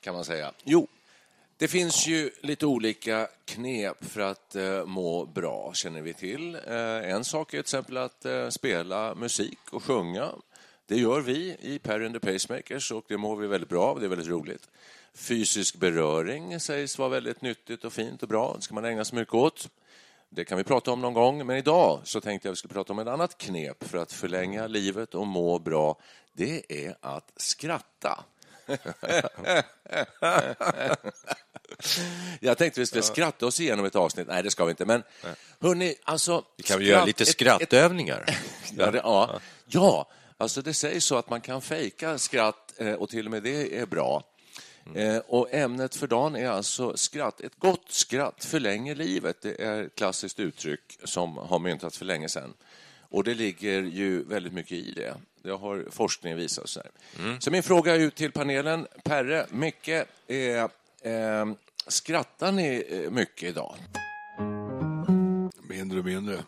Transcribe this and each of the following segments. Kan man säga. Jo, det finns ju lite olika knep för att må bra, känner vi till. En sak är till exempel att spela musik och sjunga. Det gör vi i Perry and the Pacemakers och det mår vi väldigt bra av. Det är väldigt roligt. Fysisk beröring sägs vara väldigt nyttigt och fint och bra. Det ska man ägna sig mycket åt. Det kan vi prata om någon gång. Men idag så tänkte jag att vi skulle prata om ett annat knep för att förlänga livet och må bra. Det är att skratta. Jag tänkte vi skulle skratta oss igenom ett avsnitt. Nej, det ska vi inte. Men hörrni, alltså, vi kan göra lite skrattövningar. Ja, alltså det sägs så att man kan fejka skratt, och till och med det är bra. Och ämnet för dagen är alltså skratt. Ett gott skratt förlänger livet. Det är ett klassiskt uttryck som har myntats för länge sedan. Och det ligger ju väldigt mycket i det. Det har forskningen visat så här. Så min fråga ut till panelen, Perre, Micke, skrattar ni mycket idag? Mindre och mindre.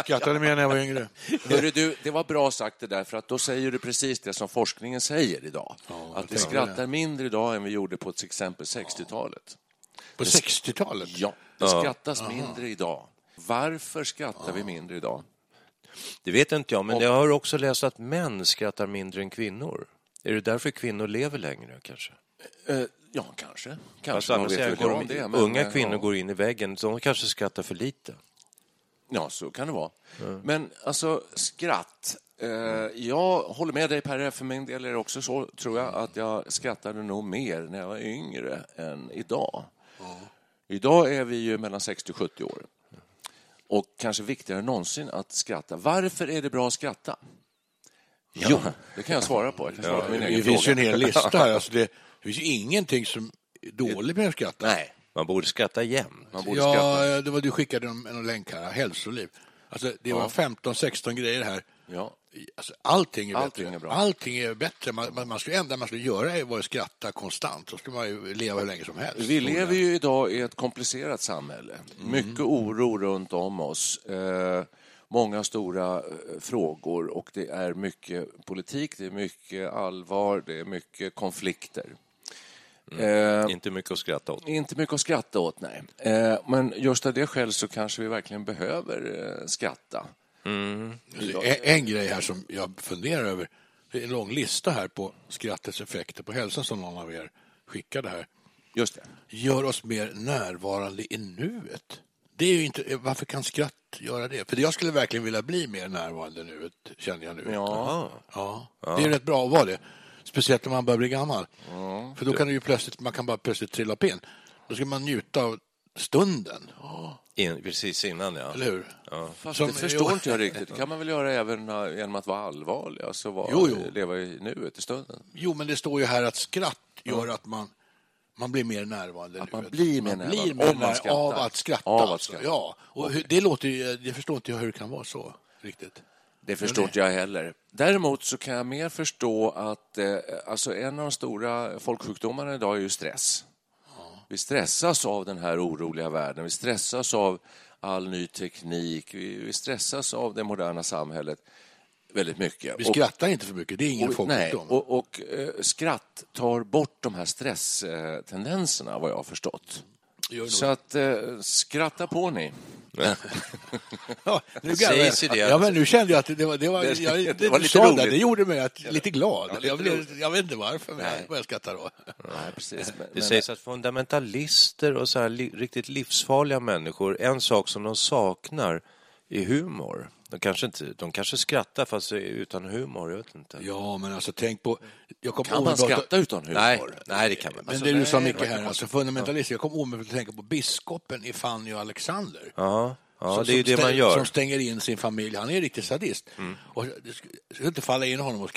Skrattade mer när jag var yngre. Hörru du, det var bra sagt det där, för att då säger du precis det som forskningen säger idag. Ja, att vi skrattar mindre idag än vi gjorde på till exempel 60-talet. På 60-talet? Ja, det skrattas mindre idag. Varför skrattar vi mindre idag? Det vet inte jag, men jag har också läst att män skrattar mindre än kvinnor. Är det därför kvinnor lever längre kanske? Ja, kanske. Unga kvinnor går in i väggen, de kanske skrattar för lite. Ja, så kan det vara. Men alltså, skratt. Jag håller med dig, Per, för min del är det också så, tror jag, att jag skrattade nog mer när jag var yngre än idag. Idag är vi ju mellan 60 och 70 år. Och kanske viktigare än någonsin att skratta. Varför är det bra att skratta? Ja. Jo, det kan jag svara på. Det finns ju en hel lista här. Alltså det finns ju ingenting som är dåligt med att skratta. Nej, man borde skratta jämnt. Ja, det var du skickade en länk här. Hälsoliv. Alltså, det var 15-16 grejer här. Ja. Alltså, allting är bättre. Man skulle ändå göra var att skratta konstant, så skulle man ju leva hur länge som helst. Vi lever ju idag i ett komplicerat samhälle. Mycket oro runt om oss. Många stora frågor, och det är mycket politik, det är mycket allvar, det är mycket konflikter. Inte mycket att skratta åt. Inte mycket att skratta åt, nej. Men just av det skäl så kanske vi verkligen behöver skratta. En grej här som jag funderar över, det är en lång lista här på skrattets effekter på hälsan som någon av er skickade här. Just det. Gör oss mer närvarande i nuet. Det är ju inte, varför kan skratt göra det? För jag skulle verkligen vilja bli mer närvarande i nuet, känner jag nu. Ja. Det är ju rätt bra att vara det. Speciellt om man börjar bli gammal. Ja. För då kan ju plötsligt, man kan bara plötsligt trilla upp in. Då ska man njuta av stunden. Precis innan, ja. Eller hur? Ja. Fast det förstår inte jag riktigt. Det kan man väl göra även genom att vara allvarlig. Alltså leva i nuet i stunden. Jo, men det står ju här att skratt gör att man blir mer närvarande. Att man blir mer närvarande av att skratta. Ja, och det låter ju, jag förstår inte hur det kan vara så riktigt. Det förstår inte jag heller. Däremot så kan jag mer förstå att alltså en av de stora folksjukdomarna idag är ju stress. Vi stressas av den här oroliga världen. Vi stressas av all ny teknik. Vi stressas av det moderna samhället väldigt mycket. Vi skrattar inte för mycket. Det är ingen folksjukdom. Och skratt tar bort de här stresstendenserna, vad jag har förstått. Så att skratta på ni. Ja, nu sägs det. Ja, men nu kände jag att det var lite roligt. Det gjorde mig lite glad. Ja, jag vet inte varför, men jag skrattar då. Nej, precis. Det sägs att fundamentalister och så här riktigt livsfarliga människor, en sak som de saknar är humor. De kanske skrattar fast utan humor, jag vet inte. Ja, men alltså tänk på... Kan man skratta utan humor? Nej, det kan man. Men alltså, det du sa mycket här, alltså fundamentalister. Jag kom omedelbart att tänka på biskopen i Fanny och Alexander. Ja, det är ju det man gör. Som stänger in sin familj. Han är riktigt sadist. Mm. Och det skulle inte falla honom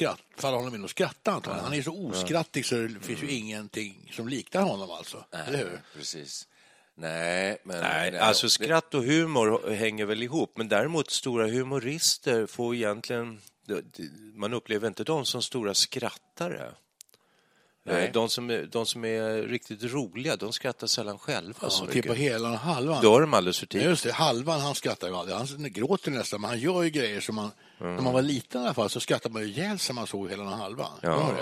in och skratta. Antagligen. Han är så oskrattig så det finns ju ingenting som liknar honom alltså. Nej, eller hur? Precis. Nej, alltså skratt och humor hänger väl ihop, men däremot stora humorister får egentligen, man upplever inte dem som stora skrattare. Nej. De som är riktigt roliga, de skrattar sällan själva. Ja, så typ på Helan och Halvan. Då är de alldeles för tidigt. Just det, Halvan han skrattar ju aldrig. Han gråter nästan, men han gör ju grejer som man... Mm. När man var liten i alla fall så skrattade man ju ihjäl som man såg Helan och Halvan. Ja,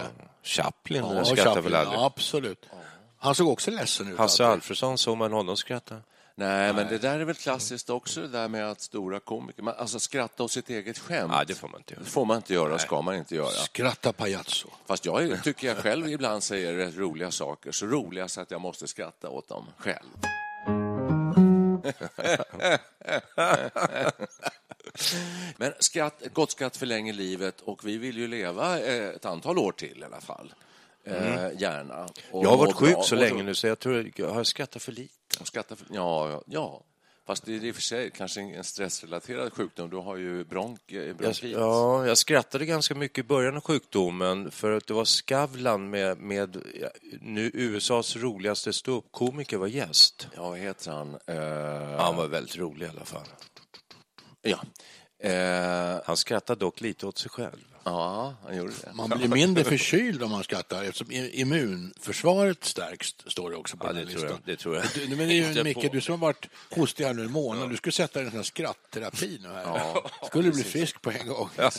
Chaplin skrattar väl aldrig. Ja, absolut. Ja. Han såg också ledsen ut. Hans Alfredsson såg man honom skratta. Nej, men det där är väl klassiskt också, det där med att stora komiker... Alltså skratta åt sitt eget skämt. Nej, det får man inte göra. Ska man inte göra. Skratta pajazzo. Fast jag tycker jag själv ibland säger rätt roliga saker. Så roliga så att jag måste skratta åt dem själv. Men gott skratt förlänger livet. Och vi vill ju leva ett antal år till i alla fall. Gärna. Jag har varit sjuk så länge nu så jag tror jag har skrattat för lite. Ja. Fast det är i och för sig kanske en stressrelaterad sjukdom. Du har ju bronkit. Ja, jag skrattade ganska mycket i början av sjukdomen för att det var Skavlan med nu USAs roligaste ståuppkomiker var gäst. Ja, vad heter han? Han var väldigt rolig i alla fall. Ja. Han skrattade dock lite åt sig själv. Ja, han gjorde det. Man blir mindre förkyld om man skrattar eftersom immunförsvaret stärks, står det också på den listan. Det tror jag. Men det är ju Micke, du som har varit hostig här nu i månaden, du skulle sätta dig i en sån här skrattterapi nu här. Ja, skulle du bli frisk på en gång? Ja.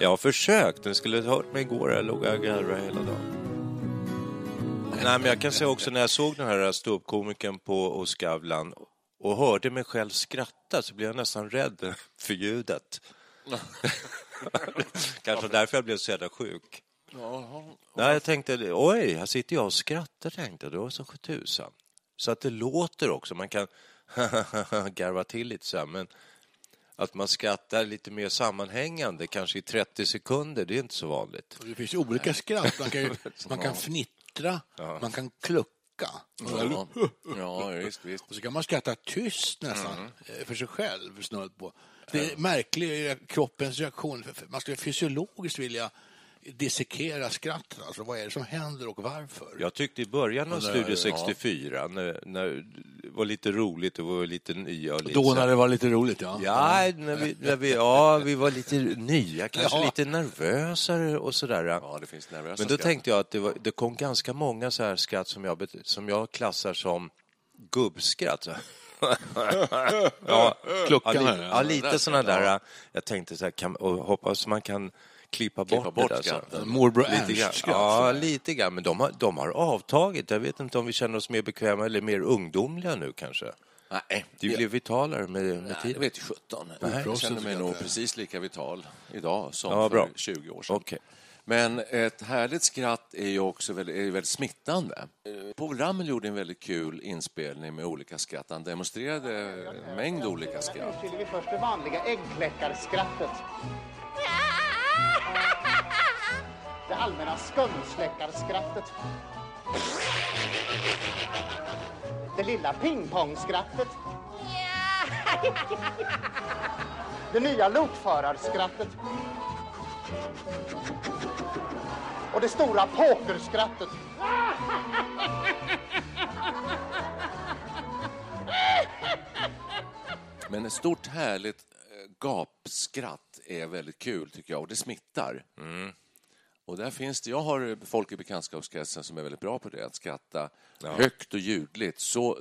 Jag har försökt, den skulle ha hört mig igår, jag låg och garrade hela dagen. Nej, men jag kan säga också när jag såg den här ståuppkomikern på Skavlan och hörde mig själv skratta så blev jag nästan rädd för ljudet. Kanske därför jag blev så jävla sjuk. Nej, jag tänkte, oj, här sitter jag och skrattar, tänkte jag. Det var så 7000. Så att det låter också. Man kan garva till lite så här, men att man skrattar lite mer sammanhängande, kanske i 30 sekunder, det är inte så vanligt. Det finns olika skratt. Man kan fnittra, man kan klucka. Ja, visst. Och så kan man skratta tyst nästan för sig själv snöd på. Det är märklig kroppens reaktion. Man skulle fysiologiskt vilja dissekera skratten. Alltså, vad är det som händer och varför? Jag tyckte i början av Studio 64 när det var lite roligt och var lite nya. Och lite, då när det var lite roligt, ja. Ja, vi var lite nya. Kanske lite nervösare och sådär. Ja, det finns nervösa men då skratt. Tänkte jag att det kom ganska många så här skratt som jag klassar som gubbskratt. Lite sådana där. Jag tänkte så här, och hoppas man kan klippa bort det där. Så. Morbror Ernst. Ja, lite grann. Men de har avtagit. Jag vet inte om vi känner oss mer bekväma eller mer ungdomliga nu kanske. Nej. Du blev vitalare med tiden. Jag vet 17. Jag känner mig nog precis lika vital idag som för 20 år sedan. Okay. Men ett härligt skratt är ju också väldigt smittande. Povel Ramel gjorde en väldigt kul inspelning med olika skratt. Han demonstrerade en mängd olika skratt. Nu skiljer vi först det vanliga äggkläckarskrattet. Det allmänna skumsläckarskrattet. Det lilla pingpongskrattet. Det nya lokförarskrattet. Och det stora pokerskrattet. Men ett stort härligt gapskratt är väldigt kul tycker jag. Och det smittar. Mm. Och där finns det, jag har folk i bekantskapskretsen som är väldigt bra på det, att skratta högt och ljudligt så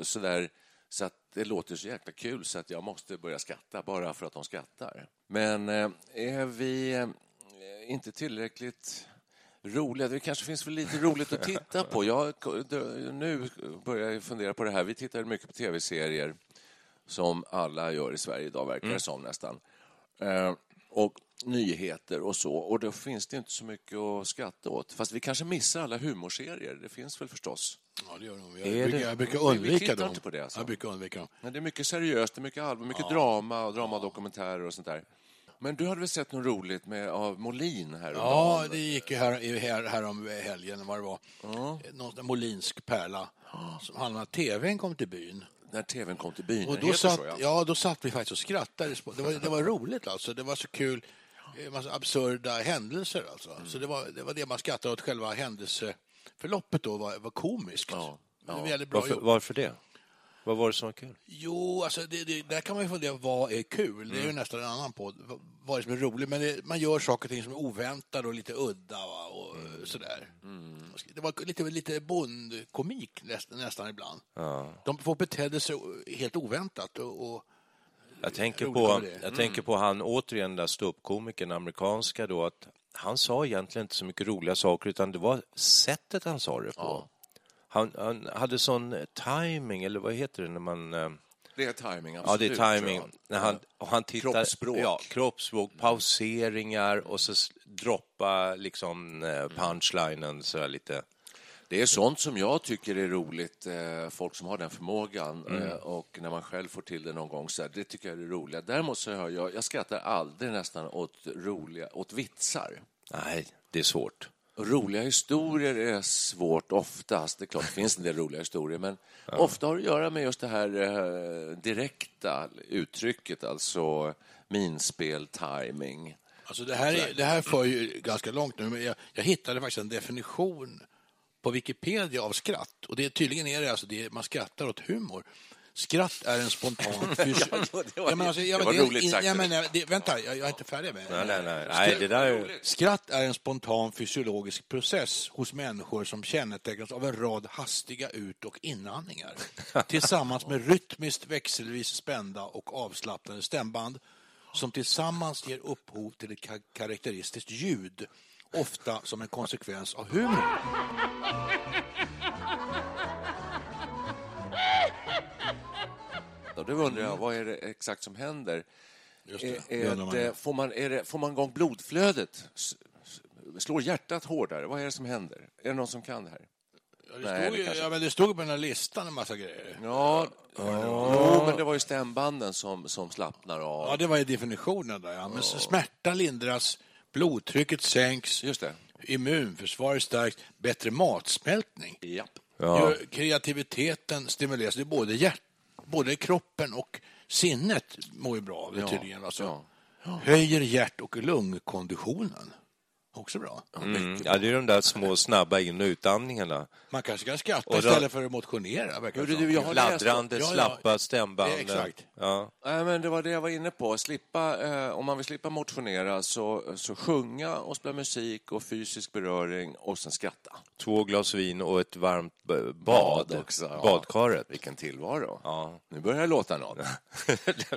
att det låter så jäkla kul så att jag måste börja skratta bara för att de skrattar. Men är vi inte tillräckligt Roliga, det kanske finns väl lite roligt att titta på. Nu börjar jag fundera på det här. Vi tittar mycket på tv-serier som alla gör i Sverige idag, verkar det som nästan. Och nyheter och så. Och då finns det inte så mycket att skratta åt. Fast vi kanske missar alla humorserier. Det finns väl förstås. Ja, det gör de. Jag brukar undvika dem. Men det är mycket seriöst, det är mycket allvar, mycket drama och dramadokumentärer och sånt där. Men du hade väl sett något roligt av Molin här? Ja, det gick ju här om helgen vad det var. Någon molinsk pärla som handlade om att tvn kom till byn. När tvn kom till byn, och då satt, så, ja, då satt vi faktiskt och skrattade. Det var roligt alltså, det var så kul. En massa absurda händelser alltså. Så det var det man skrattade åt, själva händelseförloppet då var komiskt. Det var väldigt bra. Varför det? Vad var det som var kul? Jo, alltså där kan man ju fundera, vad är kul? Det är ju nästan en annan podd. Vad är som är roligt? Men man gör saker och ting som är oväntade och lite udda och sådär. Mm. Det var lite bondkomik nästan ibland. Ja. De får betedde sig helt oväntat och jag tänker på han återigen där ståuppkomikern amerikanska då, att han sa egentligen inte så mycket roliga saker utan det var sättet han sa det på. Ja. Han hade sån timing, eller vad heter det när man... Det är timing, absolut. Ja, det är timing. När han tittar, kroppsspråk. Ja, kroppsspråk, pauseringar och så droppa liksom punchlinen så lite. Det är sånt som jag tycker är roligt, folk som har den förmågan och när man själv får till det någon gång så här, det tycker jag är roligt. Däremot så hör jag skrattar aldrig nästan åt vitsar. Nej, det är svårt. Roliga historier är svårt oftast. Det är klart, det finns en del roliga historier, men ofta har det att göra med just det här direkta uttrycket, alltså minspel, timing. Alltså det här för ju ganska långt nu, men jag hittade faktiskt en definition på Wikipedia av skratt, och det tydligen är det, alltså det man skrattar åt humor. Skratt är en spontan Skratt är en spontan fysiologisk process hos människor som kännetecknas av en rad hastiga ut- och inandningar tillsammans med rytmiskt växelvis spända och avslappnade stämband som tillsammans ger upphov till ett karaktäristiskt ljud, ofta som en konsekvens av humor. Och då undrar jag, vad är det exakt som händer? Just det. Får man igång blodflödet? Slår hjärtat hårdare? Vad är det som händer? Är det någon som kan det här? Ja, det stod på den här listan en massa grejer. Ja, men det var ju stämbanden som slappnar av. Ja, det var ju definitionen där. Ja. Men smärta lindras, blodtrycket sänks, just det. Immunförsvaret stärks, bättre matsmältning. Ja. Kreativiteten stimuleras, det är både hjärtat. Både kroppen och sinnet mår ju bra av det tydligen. Alltså. Höjer hjärt- och lungkonditionen. Också bra. Ja, det är de där små snabba in- och utandningarna. Man kanske kan skratta istället för att motionera. Laddrande, slappa stämbanden. Exakt. Ja. Men det var det jag var inne på. Om man vill slippa motionera så sjunga och spela musik och fysisk beröring och sen skratta. 2 glas vin och ett varmt bad också. Ja. Badkaret. Vilken tillvaro. Ja. Nu börjar det låta något.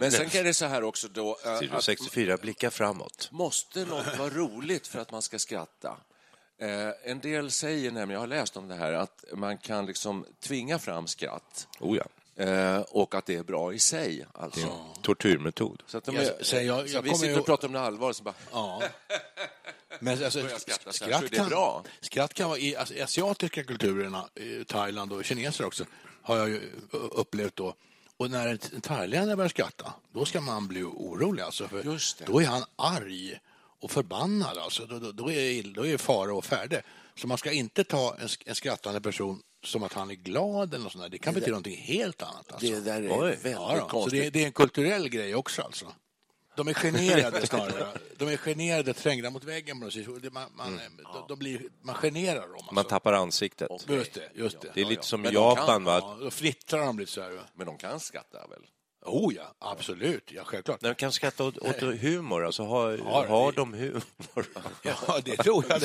Men sen kan det så här också då... Studio 64, blicka framåt. Måste något vara roligt för att man ska skratta. En del säger nämligen, jag har läst om det här, att man kan liksom tvinga fram skratt. Oh ja. Och att det är bra i sig. Alltså. Ja. Tortyrmetod. Så att vi sitter och pratar om det allvar så bara... Ja. Men alltså, skratt kan vara i asiatiska kulturerna, i Thailand och kineser också, har jag ju upplevt då. Och när en thailändare börjar skratta, då ska man bli orolig. Alltså, för just det. Då är han arg. Och förbannad alltså, då är fara och färde. Så man ska inte ta en skrattande person som att han är glad eller något sånt där. Det kan betyda någonting helt annat alltså. Det där är väldigt konstigt. Så det är en kulturell grej också alltså. De är generade snarare. De är generade, trängda mot väggen. Man generar dem. Alltså. Man tappar ansiktet. Okay. Just det. Det är lite som i Japan, va? Då flittrar de lite så här. Va? Men de kan skratta väl? Oh ja, absolut. Ja, självklart. De kan skratta åt humor. Alltså, har de humor? Ja, det tror jag.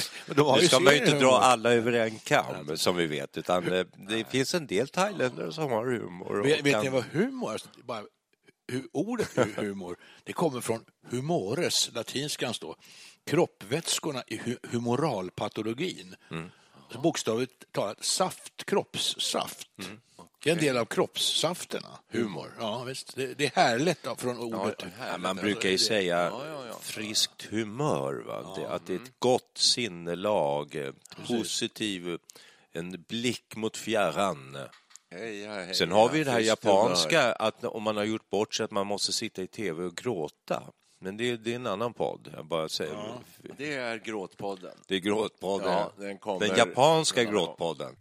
Nu ska man ju inte dra alla över en kam, som vi vet. Utan det finns en del thailändare som har humor. Vet ni vad humor är? Bara ordet humor, det kommer från humores, latinskans då, kroppvätskorna i humoralpatologin. Mm. Bokstavligt talat saft, kroppssaft. Mm. Det är en del av kroppssafterna, humor. Ja, visst. Det är härligt från ordet. Ja, härligt. Man brukar ju säga friskt humör. Va? Ja, att det är ett gott sinnelag, positiv, en blick mot fjärran. Hej. Sen har vi det här japanska, att om man har gjort bort sig att man måste sitta i tv och gråta. Men det är en annan podd, jag bara säger. Ja, det är gråtpodden. Det är gråtpodden. Ja, den japanska gråtpodden.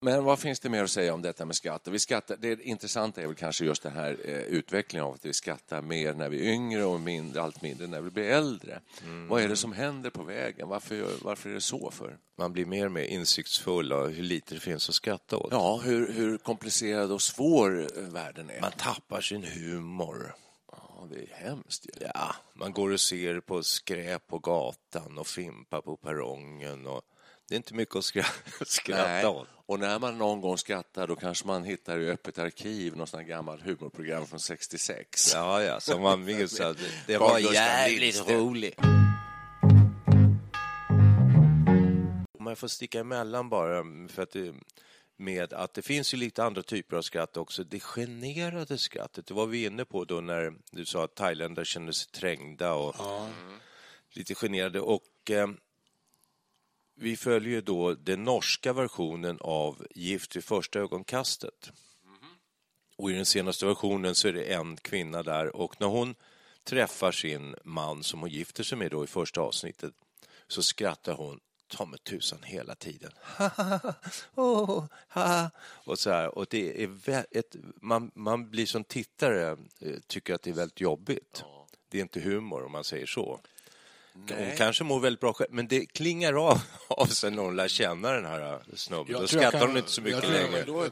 Men vad finns det mer att säga om detta med skatt? Vi skattar, det intressanta är väl kanske just den här utvecklingen av att vi skattar mer när vi är yngre och mindre, allt mindre när vi blir äldre. Mm. Vad är det som händer på vägen? Varför är det så för? Man blir mer och mer insiktsfull av hur lite det finns att skatta åt. Ja, hur komplicerad och svår världen är. Man tappar sin humor. Ja, det är hemskt. Ja, man går och ser på skräp på gatan och fimpar på perrongen och... Det är inte mycket att skratta åt. Och när man någon gång skrattar, då kanske man hittar i öppet arkiv någon sån här gammal humorprogram från 66. Ja, som man minns att det var jävligt roligt. Man får sticka emellan bara för att det finns ju lite andra typer av skratt också. Det generade skrattet, det var vi inne på då när du sa att thailändare kände sig trängda och lite generade och... Vi följer då den norska versionen av Gift i första ögonkastet. Och i den senaste versionen så är det en kvinna där. Och när hon träffar sin man som hon gifter sig med då i första avsnittet så skrattar hon ta med tusan hela tiden. Och så här. Och det är man blir som tittare tycker att det är väldigt jobbigt. Det är inte humor om man säger så. Nej. Hon kanske mår väldigt bra själv, men det klingar av sen när hon lär känna den här snubben. Då skrattar hon inte så mycket längre. Då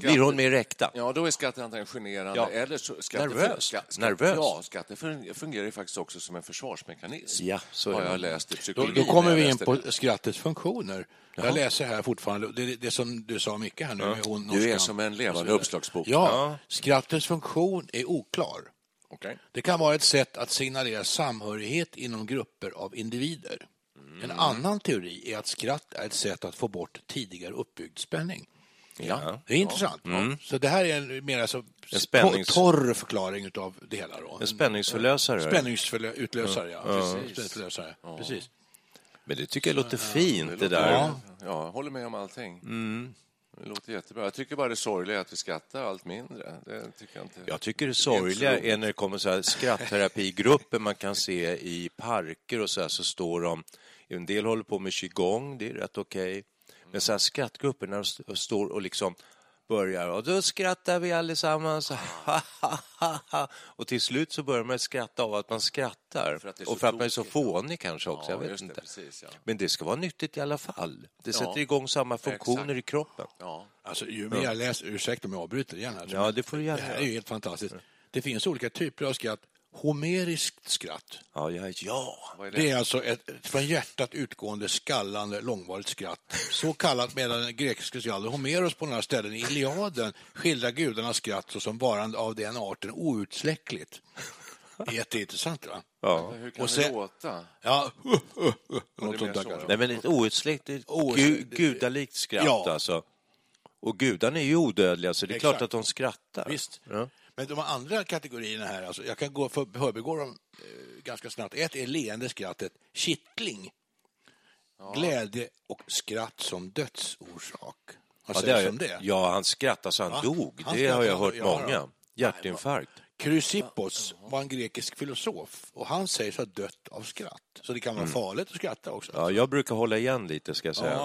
blir hon mer räkta. Ja, då är skatten antingen generande eller så nervös. Ja, skatten fungerar ju faktiskt också som en försvarsmekanism. Ja, så har jag läst i psykologin. Då kommer vi in på skrattets funktioner. Jag läser här fortfarande. Det som du sa mycket här nu. Du är som en levande uppslagsbok. Ja, skrattets funktion är oklar. Okay. Det kan vara ett sätt att signalera samhörighet inom grupper av individer. Mm. En annan teori är att skratt är ett sätt att få bort tidigare uppbyggd spänning. Ja. Det är intressant. Mm. Så det här är en mer torr förklaring av det hela. Då. En spänningsförlösare. Spänningsutlösare, Spänningsförlösare. Precis. Men det tycker jag låter fint det där. Ja, jag håller med om allting. Mm. Det låter jättebra. Jag tycker bara det är sorgliga att vi skrattar allt mindre. Det tycker jag inte. Jag tycker det sorgliga är när det kommer så här skratterapigrupper man kan se i parker och så här, så står de, en del håller på med qigong, det är rätt okej. Men så här skrattgrupper när de står och liksom börjar och då skrattar vi allesammans och till slut så börjar man skratta av att man skrattar och för att man är så fånig kanske också, jag vet inte. Men det ska vara nyttigt i alla fall. Det sätter igång samma funktioner i kroppen. Ja. Alltså, ju mer jag läser, ursäkta om jag avbryter igen här. Ja, det får du gärna. Det här är ju helt fantastiskt. Det finns olika typer av skratt. Homeriskt skratt. Det är alltså ett från hjärtat utgående skallande långvarigt skratt. Så kallat medan den grekiska skalden Homeros på några ställen i Iliaden skildrar gudarnas skratt såsom varande av den arten outsläckligt. Jätteintressant, va? Ja. Hur kan det låta? Ja. Nej, men ett outsläckligt gudalikt skratt alltså. Och gudarna är ju odödliga så det är klart att de skrattar. Visst. Ja. Men de andra kategorierna här, alltså, jag kan förbigå dem ganska snabbt. Ett är leende skrattet, kittling, glädje och skratt som dödsorsak. Han skrattade så han dog. Det har jag hört många. Hjärtinfarkt. Chrysippos var en grekisk filosof och han sägs ha dött av skratt. Så det kan vara farligt att skratta också. Ja, jag brukar hålla igen lite, ska jag säga.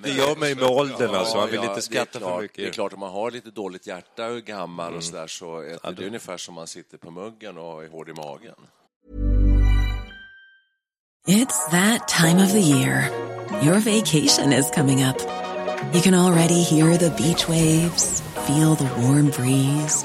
Det gör mig med åldern, alltså. Man vill inte skratta för mycket. Det är klart, om man har lite dåligt hjärta och gammal och sådär, så är det ungefär som man sitter på muggen och är hård i magen. It's that time of the year. Your vacation is coming up. You can already hear the beach waves, feel the warm breeze,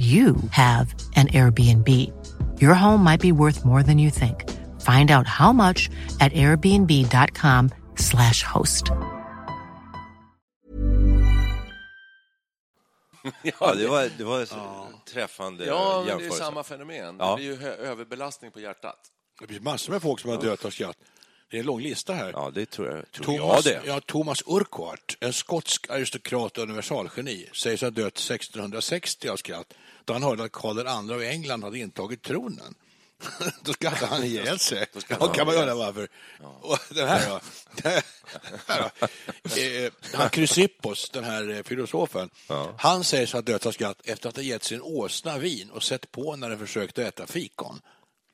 you have an Airbnb. Your home might be worth more than you think. Find out how much at airbnb.com/host. Ja, det var träffande jämförelse. Ja, det är samma fenomen. Ja. Det blir ju överbelastning på hjärtat. Det blir massor med folk som har dött av skratt. Det är en lång lista här. Ja, det tror jag. Ja, Thomas Urquhart, en skotsk aristokrat och universalgeni, sägs ha dött 1660 av skratt då han hörde att Karl II av England hade intagit tronen. Då skrattade han ihjäl sig. Ja, kan man göra varför. Ja. Och den här då. Han Chrysippos, den här filosofen, han sägs ha dött av skratt efter att ha gett sin åsna vin och sett på när den försökte äta fikon.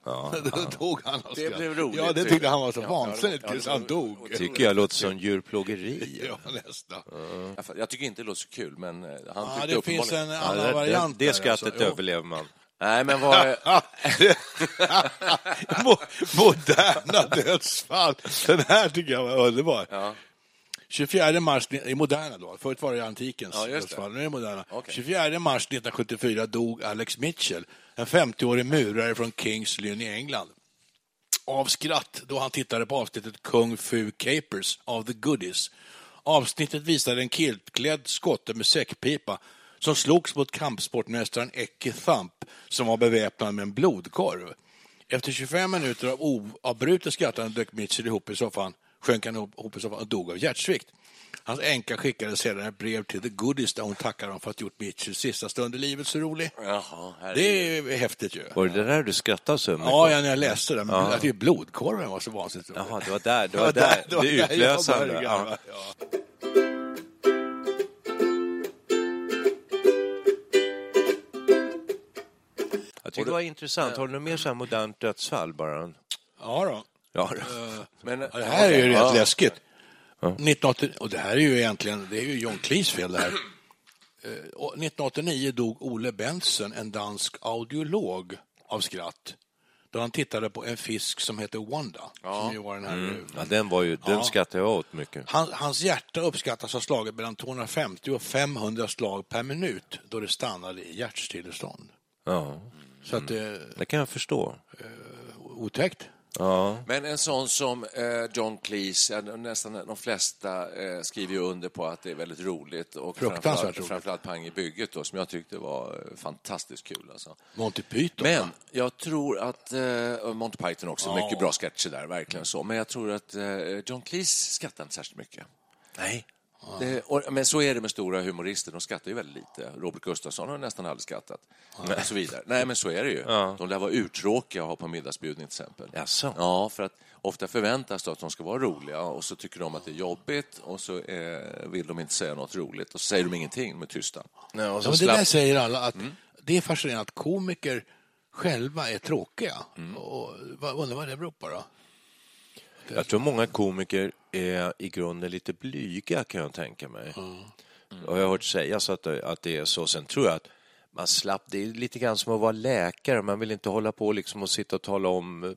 Ja, då dog han. Det blev roligt. Ja, det tyckte han var så vansinnigt tills han dog. Tycker jag låter som djurplågeri. Ja, nästan. Jag tycker inte det låter så kul, men han tyckte det finns en annan variant. Det skrattet överlever man. Nej, men vad... Moderna dödsfall. Den här tycker jag var underbar. Ja. 24 mars i moderna då. Förut var det antikens dödsfall, nu är det moderna. Okay. 24 mars 1974 dog Alex Mitchell, en 50-årig murare från Kings Lynn i England, av skratt då han tittade på avsnittet Kung Fu Capers av The Goodies. Avsnittet visade en kiltklädd skotte med säckpipa som slogs mot kampsportmästaren Ecce Thump som var beväpnad med en blodkorv. Efter 25 minuter av oavbrutet skrattande dök Mitchell ihop i soffan. Sjönk han ihop i soffan och dog av hjärtsvikt. Hans änka skickade sedan ett brev till The Goodies där hon tackar dem för att gjort Mitchells sista stund i livet så rolig. Jaha, det är häftigt ju. Var det där du skrattade så mycket? Ja, när jag läste det. Men det är blodkorven var så vansinnigt. Jaha, det var där. Det var där. Det är utlösande. Ja. Jag tycker det var intressant. Har du mer så här modernt dödsfall bara? Ja då. Men det här är ju rätt läskigt. 1980, och det här är ju egentligen, det är ju John Cleese fel där. 1989 dog Ole Benson, en dansk audiolog, av skratt då han tittade på en fisk som heter Wanda, som ju var den här nu. Ja, den var ju, den skrattade jag åt mycket. Hans hjärta uppskattas ha slagit mellan 250 och 500 slag per minut då det stannade i hjärtstillestånd. Ja. Så att det kan jag förstå. Otäckt. Ja. Men en sån som John Cleese, nästan de flesta skriver ju under på att det är väldigt roligt. Och framförallt Pang i bygget då, som jag tyckte var fantastiskt kul alltså. Monty Python. Men jag tror att Monty Python också, mycket bra sketcher där, verkligen så. Men jag tror att John Cleese skrattar inte särskilt mycket. Nej. Men så är det med stora humorister. De skrattar ju väldigt lite. Robert Gustafsson har nästan aldrig skattat. Ja. Och så vidare. Nej, men så är det ju. Ja. De där var uttråkiga att ha på middagsbjudning till exempel. Jaså. Ja, för att ofta förväntas det att de ska vara roliga. Och så tycker de att det är jobbigt. Och så vill de inte säga något roligt. Och så säger de ingenting, med tysta. Nej, och så det där säger alla att det är fascinerande att komiker själva är tråkiga. Och undrar vad det beror på då? Jag tror många komiker är i grunden lite blyga, kan jag tänka mig. Och jag har hört sägas att det är så. Sen tror jag att man slapp. Det är lite grann som att vara läkare. Man vill inte hålla på liksom och sitta och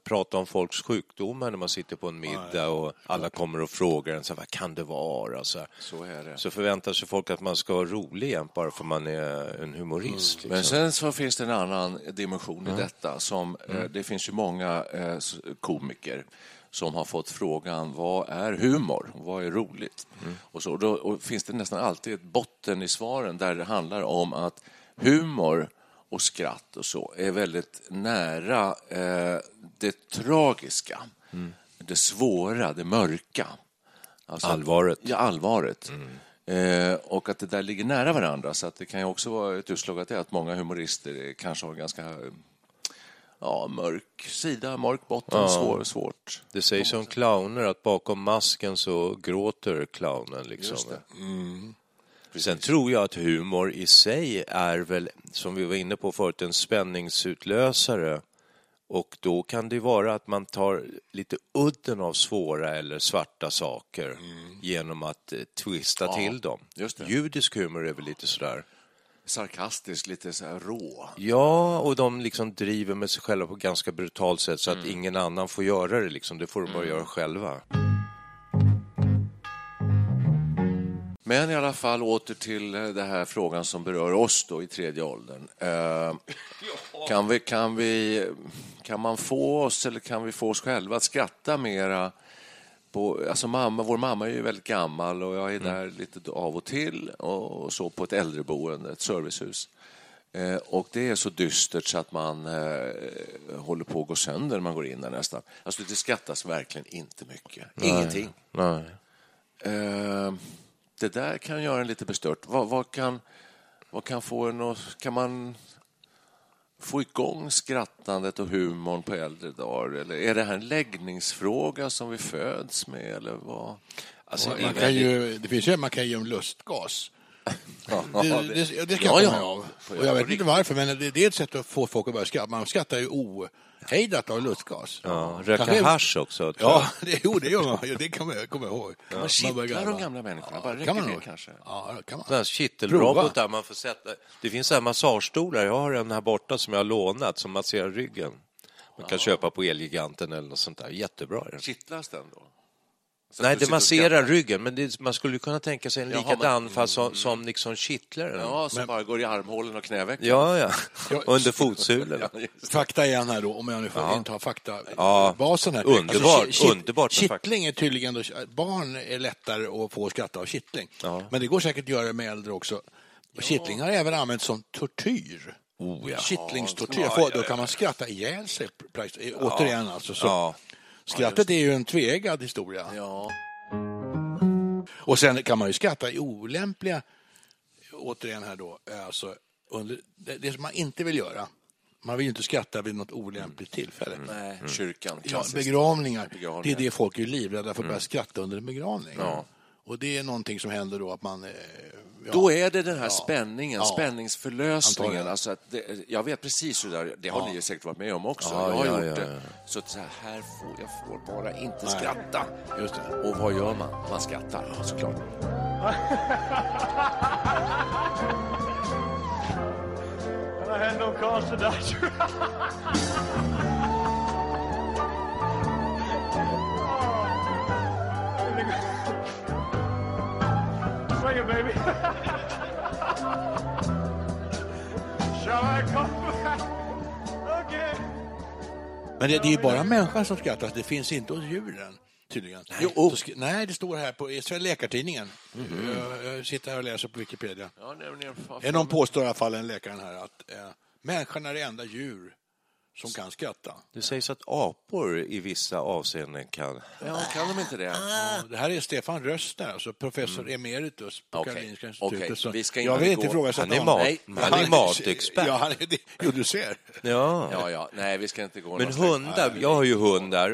prata om folks sjukdomar när man sitter på en middag och alla kommer och frågar en så här, vad kan det vara? Så är det. Så förväntar sig folk att man ska vara rolig igen bara för man är en humorist. Liksom. Men sen så finns det en annan dimension i detta. Det finns ju många komiker som har fått frågan, vad är humor? Vad är roligt? Och då finns det nästan alltid ett botten i svaren där det handlar om att humor och skratt och så är väldigt nära det tragiska, det svåra, det mörka. Alltså, allvaret. Ja, allvaret. Och att det där ligger nära varandra, så att det kan ju också vara ett utslag att många humorister kanske har ganska... Ja, mörk sida, mörk botten, svårt. Det sägs om clowner att bakom masken så gråter clownen liksom. Just det. Sen tror jag att humor i sig är väl, som vi var inne på förut, en spänningsutlösare. Och då kan det vara att man tar lite udden av svåra eller svarta saker genom att twista till dem. Just det. Judisk humor är väl lite sådär. Sarkastisk, lite så här rå. Ja, och de liksom driver med sig själva på ganska brutalt sätt så att ingen annan får göra det liksom. Det får de bara göra själva. Men i alla fall åter till den här frågan som berör oss då i tredje åldern. Kan vi få oss själva att skratta mera? Alltså vår mamma är ju väldigt gammal och jag är där lite av och till och så på ett äldreboende, ett servicehus. Och det är så dystert så att man håller på att gå sönder när man går in där nästan. Alltså det skattas verkligen inte mycket. Nej. Ingenting. Nej. Det där kan göra en lite bestört. Kan man få igång skrattandet och humorn på äldre dagar? Eller är det här en läggningsfråga som vi föds med? Eller vad? Alltså, man kan ju ge en lustgas. Det skrattar man av. Och jag vet inte varför, men det är ett sätt att få folk att börja skratta. Man skrattar ju ohejdat av lustgas. Ja, röka hasch också. Ja, det gör man. Det kan man komma ihåg. Kan man kittla de gamla människorna? Bara kan man nog. Ja, kan man. Sådana här kittelrobotar man får sätta. Det finns så här massagestolar. Jag har en här borta som jag har lånat som masserar ryggen. Man kan köpa på Elgiganten eller något sånt där. Jättebra. Kittlas den då? Nej, det masserar ryggen, men man skulle kunna tänka sig en likadan fast som liksom kittlar. Ja, som bara går i armhålen och knävecken. Ja. Under fotsulen. Fakta igen här då, om jag nu får inte ha fakta. Ja, basen här. Underbart. Alltså, kittling är tydligen, då, barn är lättare att få skratta av kittling. Ja. Men det går säkert att göra det med äldre också. Ja. Kittling har även använts som tortyr. Kittlingstortyr. Då kan man skratta ihjäl sig. Återigen alltså. Så. Ja. Skrattet är ju en tvegad historia. Ja. Och sen kan man ju skratta i olämpliga, återigen här då, alltså det som man inte vill göra. Man vill ju inte skratta vid något olämpligt tillfälle. Nej, kyrkan, klassiskt. Ja, begravningar. Det är det folk är livrädda för att börja skratta under en begravning. Ja. Och det är någonting som händer då att man... Ja. Då är det den här spänningen, spänningsförlösningen. Alltså att jag vet precis hur det är. Det har ni ju säkert varit med om också. Jag har gjort det. Så att här får jag bara inte skratta. Just det. Och vad gör man? Man skrattar, såklart. Vad händer om Karlsson där? Baby. Okay. Men det är ju bara människan som skrattar. Det finns inte hos djuren tydligen. Nej, det står här på Läkartidningen. Jag sitter här och läser på Wikipedia. Någon påstår i alla fall, en läkaren här, att människan är det enda djur som kan skratta. Det sägs att apor i vissa avseenden kan... Ja, kan de inte det? Det här är Stefan Röstner, alltså professor emeritus på Karolinska institutet. Jag vill inte fråga så att han är matexpert. Jo, du ser. Ja. Nej, vi ska inte gå. Men hundar, jag har ju hundar.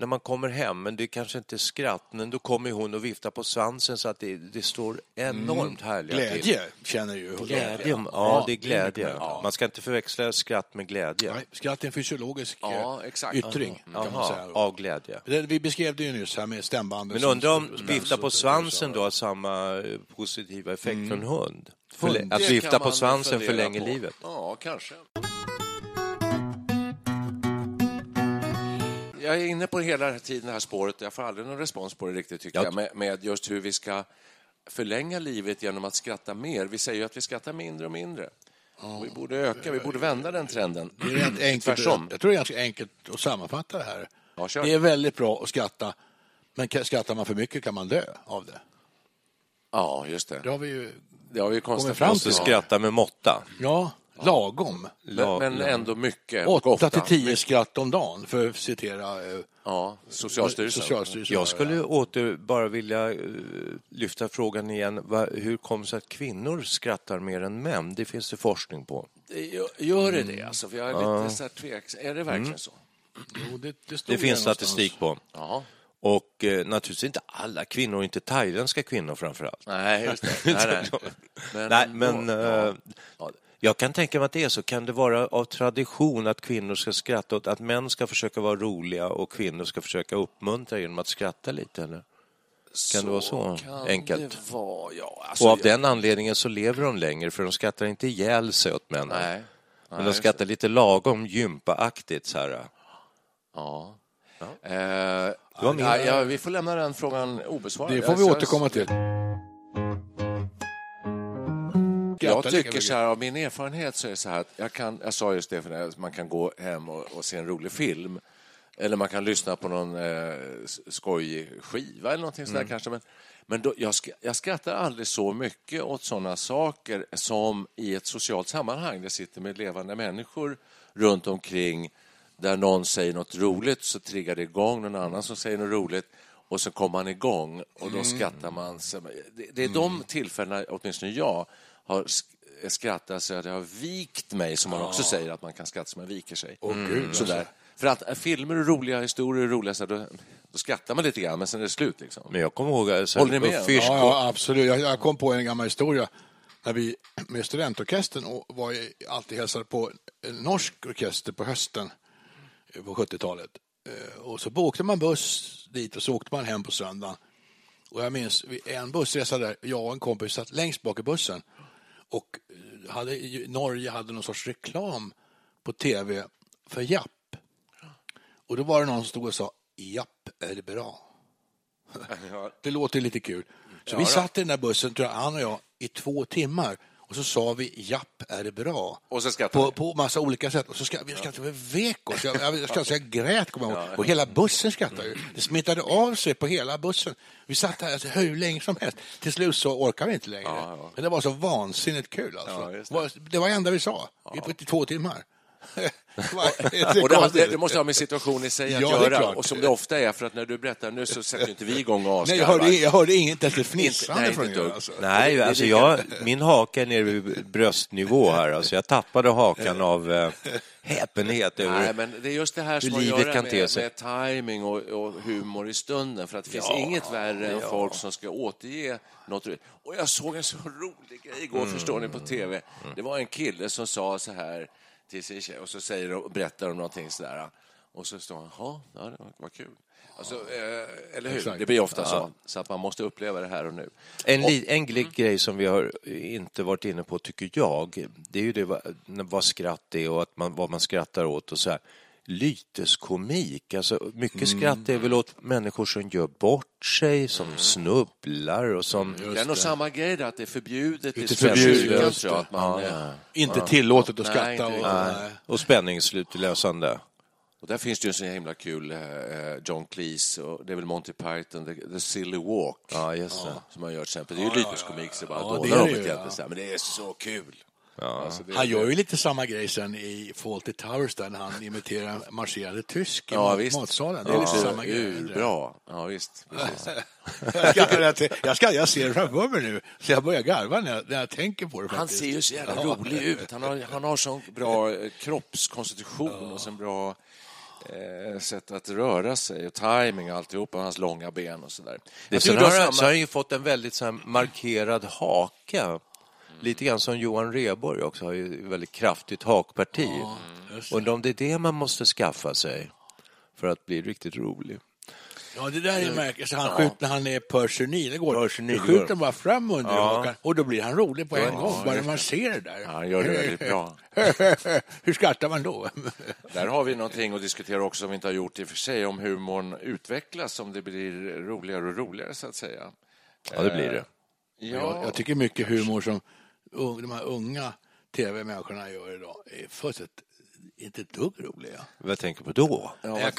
När man kommer hem, men det är kanske inte skratt, men då kommer hon och viftar på svansen så att det står enormt härliga till. Glädje känner ju. Ja, det är glädje. Man ska inte förväxla skratt med glädje. Nej, skratt är en fysiologisk yttring kan man säga. Av glädje. Vi beskrev det ju nyss här med stämbanden. Men undrar om vifta på svansen då har samma positiva effekt från hund. Att vifta på svansen förlänger livet. Ja, kanske. Jag är inne på hela tiden det här spåret. Jag får aldrig någon respons på det riktigt, tycker jag. Med just hur vi ska förlänga livet genom att skratta mer. Vi säger ju att vi skrattar mindre och mindre. Oh, vi borde öka, vi borde vända den trenden. Det är enkelt, jag tror det är ganska enkelt att sammanfatta det här. Ja, det är väldigt bra att skratta. Men skrattar man för mycket kan man dö av det. Ja, just det. Det har vi ju konstant skratta med måtta. Ja, lagom. Men ändå mycket. 8-10 skratt om dagen, för att citera Socialstyrelsen. Jag skulle åter bara vilja lyfta frågan igen. Hur kommer det sig att kvinnor skrattar mer än män? Det finns det forskning på. Gör det det? Alltså, för jag är lite så här tveksam. Är det verkligen så? Jo, det finns statistik på. Ja. Och naturligtvis inte alla kvinnor, inte thailändska kvinnor framförallt. Nej, just det. Nej, men jag kan tänka mig att det är så. Kan det vara av tradition att kvinnor ska skratta åt, att män ska försöka vara roliga och kvinnor ska försöka uppmuntra genom att skratta lite? Eller? Kan det vara så enkelt? Och av den anledningen så lever de längre, för de skrattar inte ihjäl sig åt män. Nej. Men de skrattar lite lagom gympaaktigt så här. Ja. Vi får lämna den frågan obesvarad. Det får vi återkomma till. Jag tycker så här, av min erfarenhet så är det så här att jag sa just det, för att man kan gå hem och se en rolig film, eller man kan lyssna på någon skoj skiva eller någonting sådär kanske, men då, jag skrattar aldrig så mycket åt sådana saker som i ett socialt sammanhang där sitter med levande människor runt omkring, där någon säger något roligt så triggar det igång någon annan som säger något roligt, och så kommer man igång och då skrattar man. Det är de tillfällena, åtminstone jag har skrattat så att jag har vikt mig, som man också säger att man kan skratta så man viker sig. Sådär. För att filmer och roliga historier är roliga, så då skrattar man lite grann, men sen är det slut liksom. Men jag kommer ihåg, så håller ni med? Ja, absolut. Jag kom på en gammal historia när vi med studentorkestern var alltid hälsade på en norsk orkester på hösten på 70-talet. Och så åkte man buss dit och så åkte man hem på söndagen. Och jag minns en bussresa där jag och en kompis satt längst bak i bussen, och Norge hade någon sorts reklam på tv för Japp. Och då var det någon som stod och sa Japp, är det bra? Det låter lite kul. Så vi satt i den där bussen, tror jag, han och jag, i 2 timmar. Och så sa vi, Japp, är det bra? Och så skrattade vi. På massa olika sätt. Och så skrattade vi vek oss. Jag grät, kommer jag ihåg. Och hela bussen skrattade ju. Det smittade av sig på hela bussen. Vi satt här alltså, hur länge som helst. Till slut så orkade vi inte längre. Ja. Men det var så vansinnigt kul alltså. Ja, det var det enda vi sa. Vi var i 2 timmar. Det måste ha med situation i sig att göra, och som det ofta är, för att när du berättar nu så sätter inte vi igång och avskravar. Jag hörde inget efter fnissande från er. Nej, alltså min haka är nere vid bröstnivå här, alltså jag tappade hakan av häpenhet över. Nej, men det är just det här som livet kan te sig, med timing och humor i stunden, för att det finns inget värre än folk som ska återge något. Och jag såg en så rolig grej igår, förstår ni, på tv. Det var en kille som sa så här till sin tjej, och så berättar de någonting sådär, och så står han, ja, det var kul. Alltså, eller hur? Exakt. Det blir ofta så att man måste uppleva det här och nu. En grej som vi har inte varit inne på, tycker jag, det är ju det vad skratt är och att vad man skrattar åt och så här. Lyteskomik, alltså mycket skratt är väl åt människor som gör bort sig, som snubblar och som... Det är nog samma grej där, att det är förbjudet i Svenska, att man inte tillåtet att skratta. Och spänningsslutlösande. Och där finns det ju en sån himla kul John Cleese, och det är väl Monty Python, The Silly Walk, som man gör till exempel. Det är ju lyteskomik, så bara men det är så kul. Ja. Alltså han gör ju lite samma grej sen i Faulty Towers, där han imiterar en marscherande tysk i matsalen. Det är lite samma grej. Bra. Ja, visst. Jag ser det framför mig nu, så jag börjar garva när jag tänker på det faktiskt. Han ser ju så jävla rolig ut. Han har sån bra kroppskonstitution och sån bra sätt att röra sig och timing och alltihopa, hans långa ben och sådär. Så har han ju fått en väldigt så här markerad haka. Lite grann som Johan Rheborg också, har ju väldigt kraftigt hakparti. Och om det är det man måste skaffa sig för att bli riktigt rolig. Ja, det där är märkligt. Han skjuter när han är Percy Nilgård. Skjuter bara fram under och då blir han rolig på en gång. Bara man ser det där. Ja, han gör det väldigt bra. Hur skrattar man då? Där har vi någonting att diskutera också som vi inte har gjort i och för sig, om humorn utvecklas, om det blir roligare och roligare så att säga. Ja, det blir det. Ja. Jag tycker mycket humor som de här unga tv-människorna gör idag är fullständigt inte ett dugg roliga. Vad tänker på då? Ja. Jag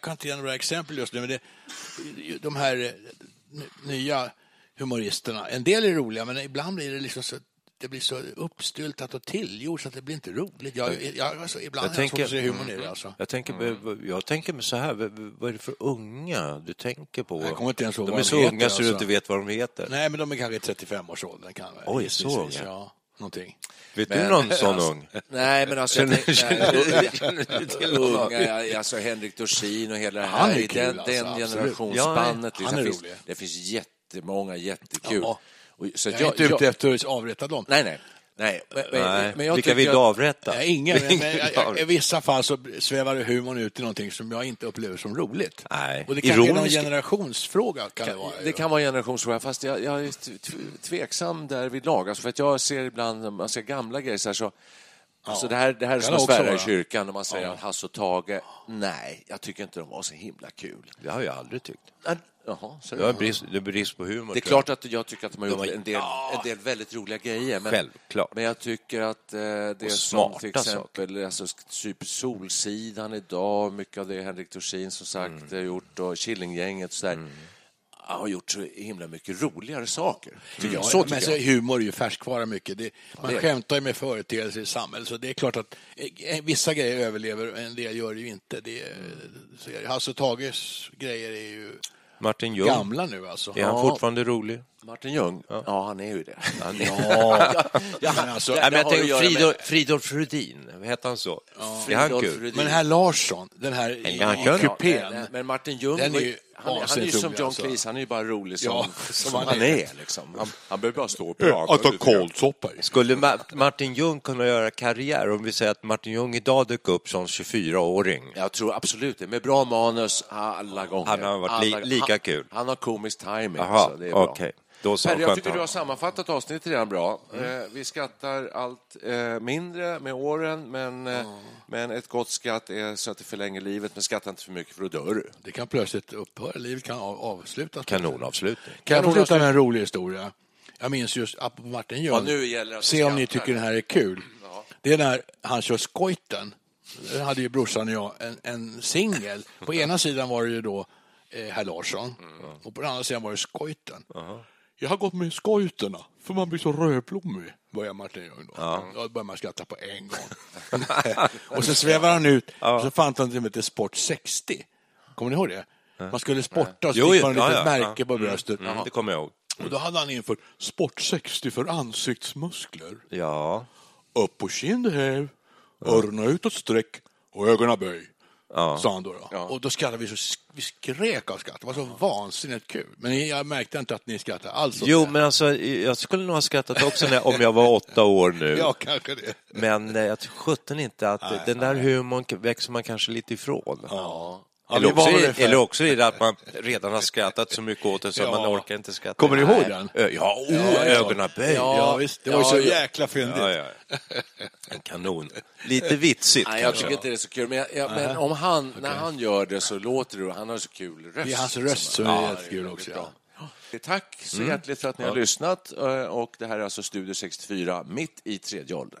kan inte ge några exempel just nu, men de här nya humoristerna, en del är roliga, men ibland blir det liksom så, det blir så uppstyltat och tillgjort så att det blir inte roligt. Jag ibland jag tänker, så humor alltså. Jag tänker så här, vad är det för unga du tänker på? Jag kommer inte ens ihåg de är så unga så du inte vet vad de heter. Nej, men de är kanske 35-årsåldern kan vara. Oj, så unga. Ja. Någonting. Vet du någon sån ung? Nej, men alltså jag Henrik Dorsin och hela det här i den generationsspannet. Ja, det finns jättemånga jättekul. Ja. Och, så jag är inte ute efter att avrätta dem. Nej. Men jag vilka vill du avrätta? Ingen, i vissa fall så svävar det humorn ut i någonting som jag inte upplever som roligt. Nej. Och det kan vara en generationsfråga. Det kan vara en generationsfråga, fast jag är tveksam där vid lag. Alltså för att jag ser ibland, man ser gamla grejer så här, så alltså det här är som att svära i kyrkan när man säger att Hasse och Tage, nej, jag tycker inte de var så himla kul. Det har jag aldrig tyckt. Jaha, så det är brist på humor. Det är klart att jag tycker att de har gjort en del väldigt roliga grejer, men självklart. Men jag tycker att det är som till exempel alltså, typ Solsidan idag, mycket av det Henrik Dorsin som sagt gjort och Killinggänget så där. Har gjort så himla mycket roligare saker. Så humor är ju färskvara mycket. Man skämtar ju med företeelser i samhället, så det är klart att vissa grejer överlever och en del gör det ju inte. Hasse och Tages grejer är ju Martin Ljung. Gamla nu alltså. Är han fortfarande rolig? Martin Ljung? Ja, han är ju det. Fridolf Rudin, hette han så? Ja. Fridolf. Men här Larsson, den här i kupén. Men Martin Ljung, han är ju som John Cleese, han är ju bara rolig som han är. Liksom. Han behöver bara stå på rakt. Att ta kålsoppa. Skulle Martin Ljung kunna göra karriär om vi säger att Martin Ljung idag dök upp som 24-åring? Jag tror absolut det. Med bra manus alla gånger. Han har varit lika kul. Han har komisk timing. Aha, så det är bra. Okay. Per, jag tycker du har sammanfattat avsnittet redan bra. Vi skrattar allt mindre med åren, men ett gott skratt är så att det förlänger livet, men skrattar inte för mycket för då dör du. Det kan plötsligt upphöra, livet kan avslutas. Kanonavslutning. Kan jag avsluta med en rolig historia? Jag minns just apropå Martin Ljung. Se om ni tycker den här är kul. Ja. Det är när han kör skojten. Där hade ju brorsan och jag en singel. På ena sidan var det ju då herr Larsson och på den andra sidan var det skojten. Jag har gått med skojterna, för man blir så rödblommig, börjar Martin Ljung då. Ja. Då börjar man skratta på en gång. Och så svävar han ut, och så fanns han till med Sport 60. Kommer ni ihåg det? Man skulle sporta och sticka en litet märke på bröstet. Det kommer jag ihåg. Och då hade han infört Sport 60 för ansiktsmuskler. Ja. Upp på kindhäv, öronen utåt sträck och ögonen böj. Sa han då. Och då skrattade vi så vi skrek av skratt. Det var så vansinnigt kul. Men jag märkte inte att ni skrattade alls. Jo, men alltså, jag skulle nog ha skrattat också om jag var 8 år nu. Ja, kanske det. Men jag sjutton inte att den där humorn växer man kanske lite ifrån. Ja. Eller också är det att man redan har skrattat så mycket åt det så man orkar inte skratta. Kommer ni ihåg den? Ja, ögonaböj. Ja, visst. Det var så jäkla fyndigt. En kanon. Lite vitsigt. Nej, jag tycker inte det är så kul. Men om när han gör det så låter det. Han har så kul röst. Det är hans röst som är jättekul också. Ja. Tack så hjärtligt för att ni har lyssnat. Och det här är alltså Studio 64 mitt i tredje åldern.